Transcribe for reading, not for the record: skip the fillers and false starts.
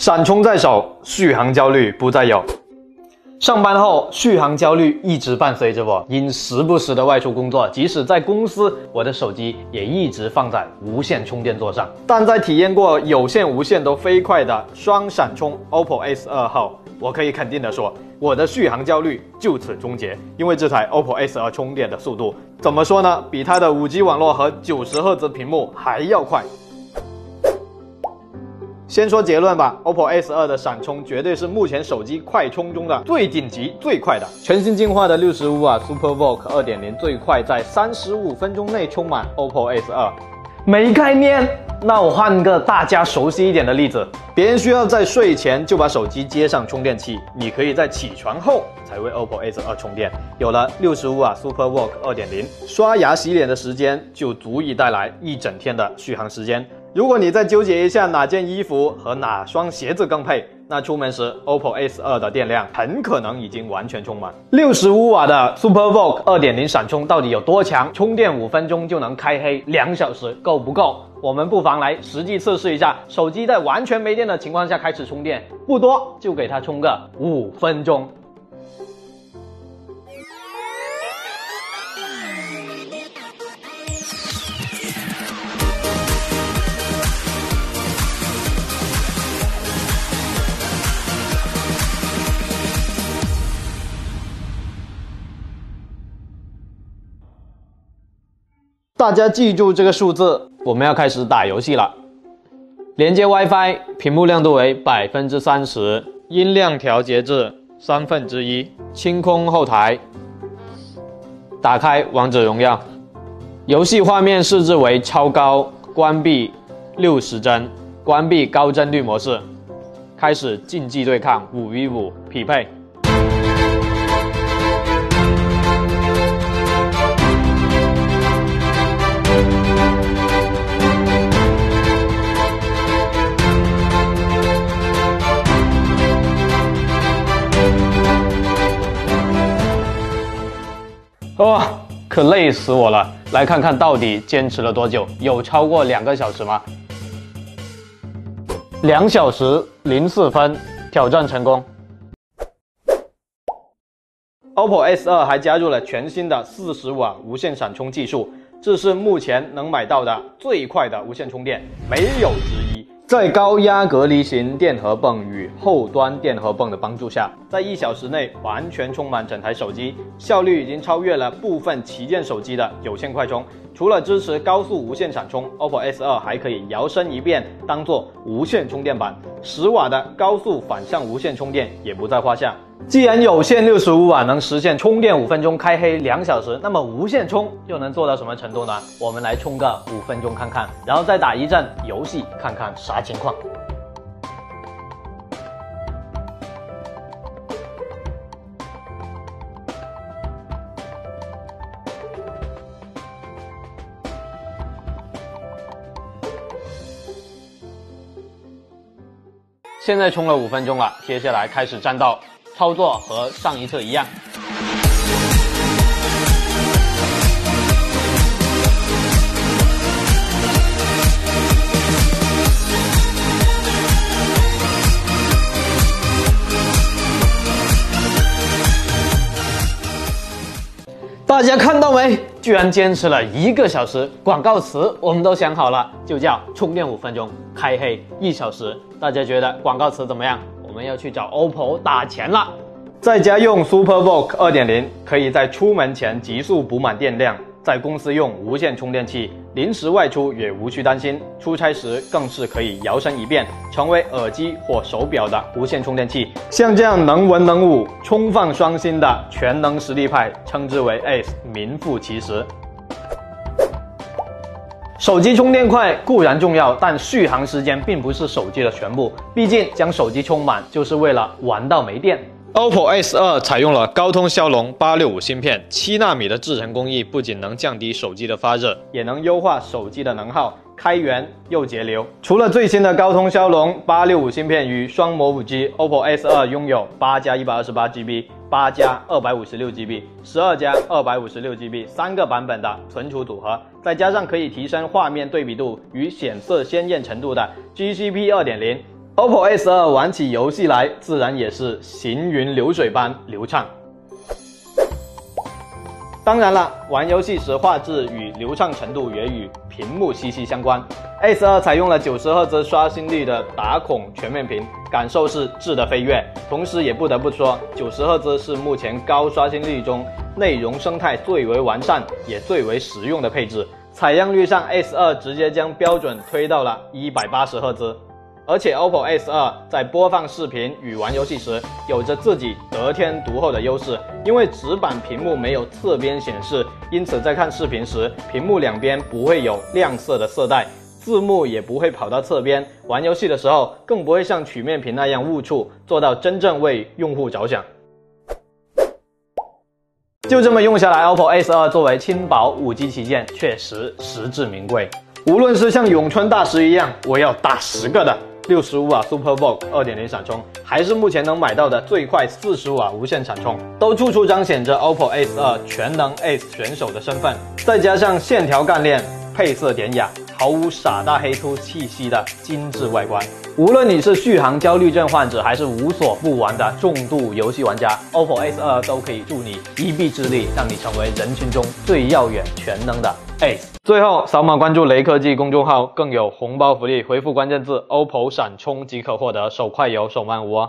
闪充在手，续航焦虑不再有。上班后，续航焦虑一直伴随着我，因时不时的外出工作，即使在公司，我的手机也一直放在无线充电座上。但在体验过有线、无线都飞快的双闪充 OPPO Ace2 后，我可以肯定的说，我的续航焦虑就此终结，因为这台 OPPO Ace2 充电的速度，怎么说呢？比它的 5G 网络和 90Hz 屏幕还要快。先说结论吧 ，OPPO Ace2 的闪充绝对是目前手机快充中的最顶级、最快的。全新进化的 65W SuperVOOC 2.0 最快在35分钟内充满 OPPO Ace2。没概念？那我换个大家熟悉一点的例子，别人需要在睡前就把手机接上充电器，你可以在起床后才为 OPPO Ace2 充电。有了 65W SuperVOOC 2.0， 刷牙洗脸的时间就足以带来一整天的续航时间。如果你再纠结一下哪件衣服和哪双鞋子更配，那出门时 OPPO Ace2 的电量很可能已经完全充满。65瓦的 SuperVOOC 2.0 闪充到底有多强？充电5分钟就能开黑，2小时够不够？我们不妨来实际测试一下，手机在完全没电的情况下开始充电，不多就给它充个5分钟。大家记住这个数字，我们要开始打游戏了。连接 WiFi， 屏幕亮度为 30%， 音量调节至1/3，清空后台，打开王者荣耀，游戏画面设置为超高，关闭60帧，关闭高帧率模式，开始竞技对抗5v5匹配。哇，可累死我了！来看看到底坚持了多久，有超过2个小时吗？2小时04分，挑战成功。OPPO Ace2 还加入了全新的45瓦无线闪充技术，这是目前能买到的最快的无线充电，没有之一。在高压隔离型电荷泵与后端电荷泵的帮助下，在1小时内完全充满整台手机，效率已经超越了部分旗舰手机的有线快充。除了支持高速无线闪充 ，OPPO Ace2 还可以摇身一变，当做无线充电板，10瓦的高速反向无线充电也不在话下。既然有线65瓦能实现充电5分钟开黑2小时，那么无线充又能做到什么程度呢？我们来充个5分钟看看，然后再打一阵游戏看看啥情况。现在充了5分钟了，接下来开始战斗。操作和上一次一样，大家看到没？居然坚持了1个小时，广告词我们都想好了，就叫充电5分钟开黑1小时。大家觉得广告词怎么样？我们要去找 OPPO 打钱了。在家用 SuperVOOC 2.0 可以在出门前急速补满电量，在公司用无线充电器，临时外出也无需担心，出差时更是可以摇身一变成为耳机或手表的无线充电器。像这样能文能武、充放双心的全能实力派，称之为 Ace， 名副其实。手机充电快固然重要，但续航时间并不是手机的全部，毕竟将手机充满就是为了玩到没电。OPPO Ace2 采用了高通骁龙865芯片，7纳米的制程工艺，不仅能降低手机的发热，也能优化手机的能耗，开源又节流。除了最新的高通骁龙865芯片与双模 5G， OPPO Ace2 拥有8+128GB、8+256GB、12+256GB 3个版本的存储组合，再加上可以提升画面对比度与显色鲜艳程度的 GCP 2.0。OPPO Ace2 玩起游戏来，自然也是行云流水般流畅。当然了，玩游戏时画质与流畅程度也与屏幕息息相关。Ace2 采用了 90Hz 刷新率的打孔全面屏，感受是质的飞跃。同时也不得不说 ，90Hz 是目前高刷新率中内容生态最为完善也最为实用的配置。采样率上 ，Ace2 直接将标准推到了 180Hz。 而且 OPPO Ace2 在播放视频与玩游戏时，有着自己得天独厚的优势，因为直板屏幕没有侧边显示，因此在看视频时，屏幕两边不会有亮色的色带，字幕也不会跑到侧边，玩游戏的时候更不会像曲面屏那样误触，做到真正为用户着想。就这么用下来 ，OPPO Ace2 作为轻薄5G 旗舰，确实实至名归。无论是像咏春大师一样，我要打10个的 65瓦 SuperVOOC 2.0 闪充，还是目前能买到的最快40瓦无线闪充，都处处彰显着 OPPO Ace2 全能 Ace 选手的身份。再加上线条干练、配色典雅、毫无傻大黑粗气息的精致外观，无论你是续航焦虑症患者，还是无所不玩的重度游戏玩家 ，OPPO Ace2 都可以助你一臂之力，让你成为人群中最耀眼、全能的 Ace。最后，扫码关注雷科技公众号，更有红包福利，回复关键字 OPPO 闪充即可获得，手快有，手慢无哦。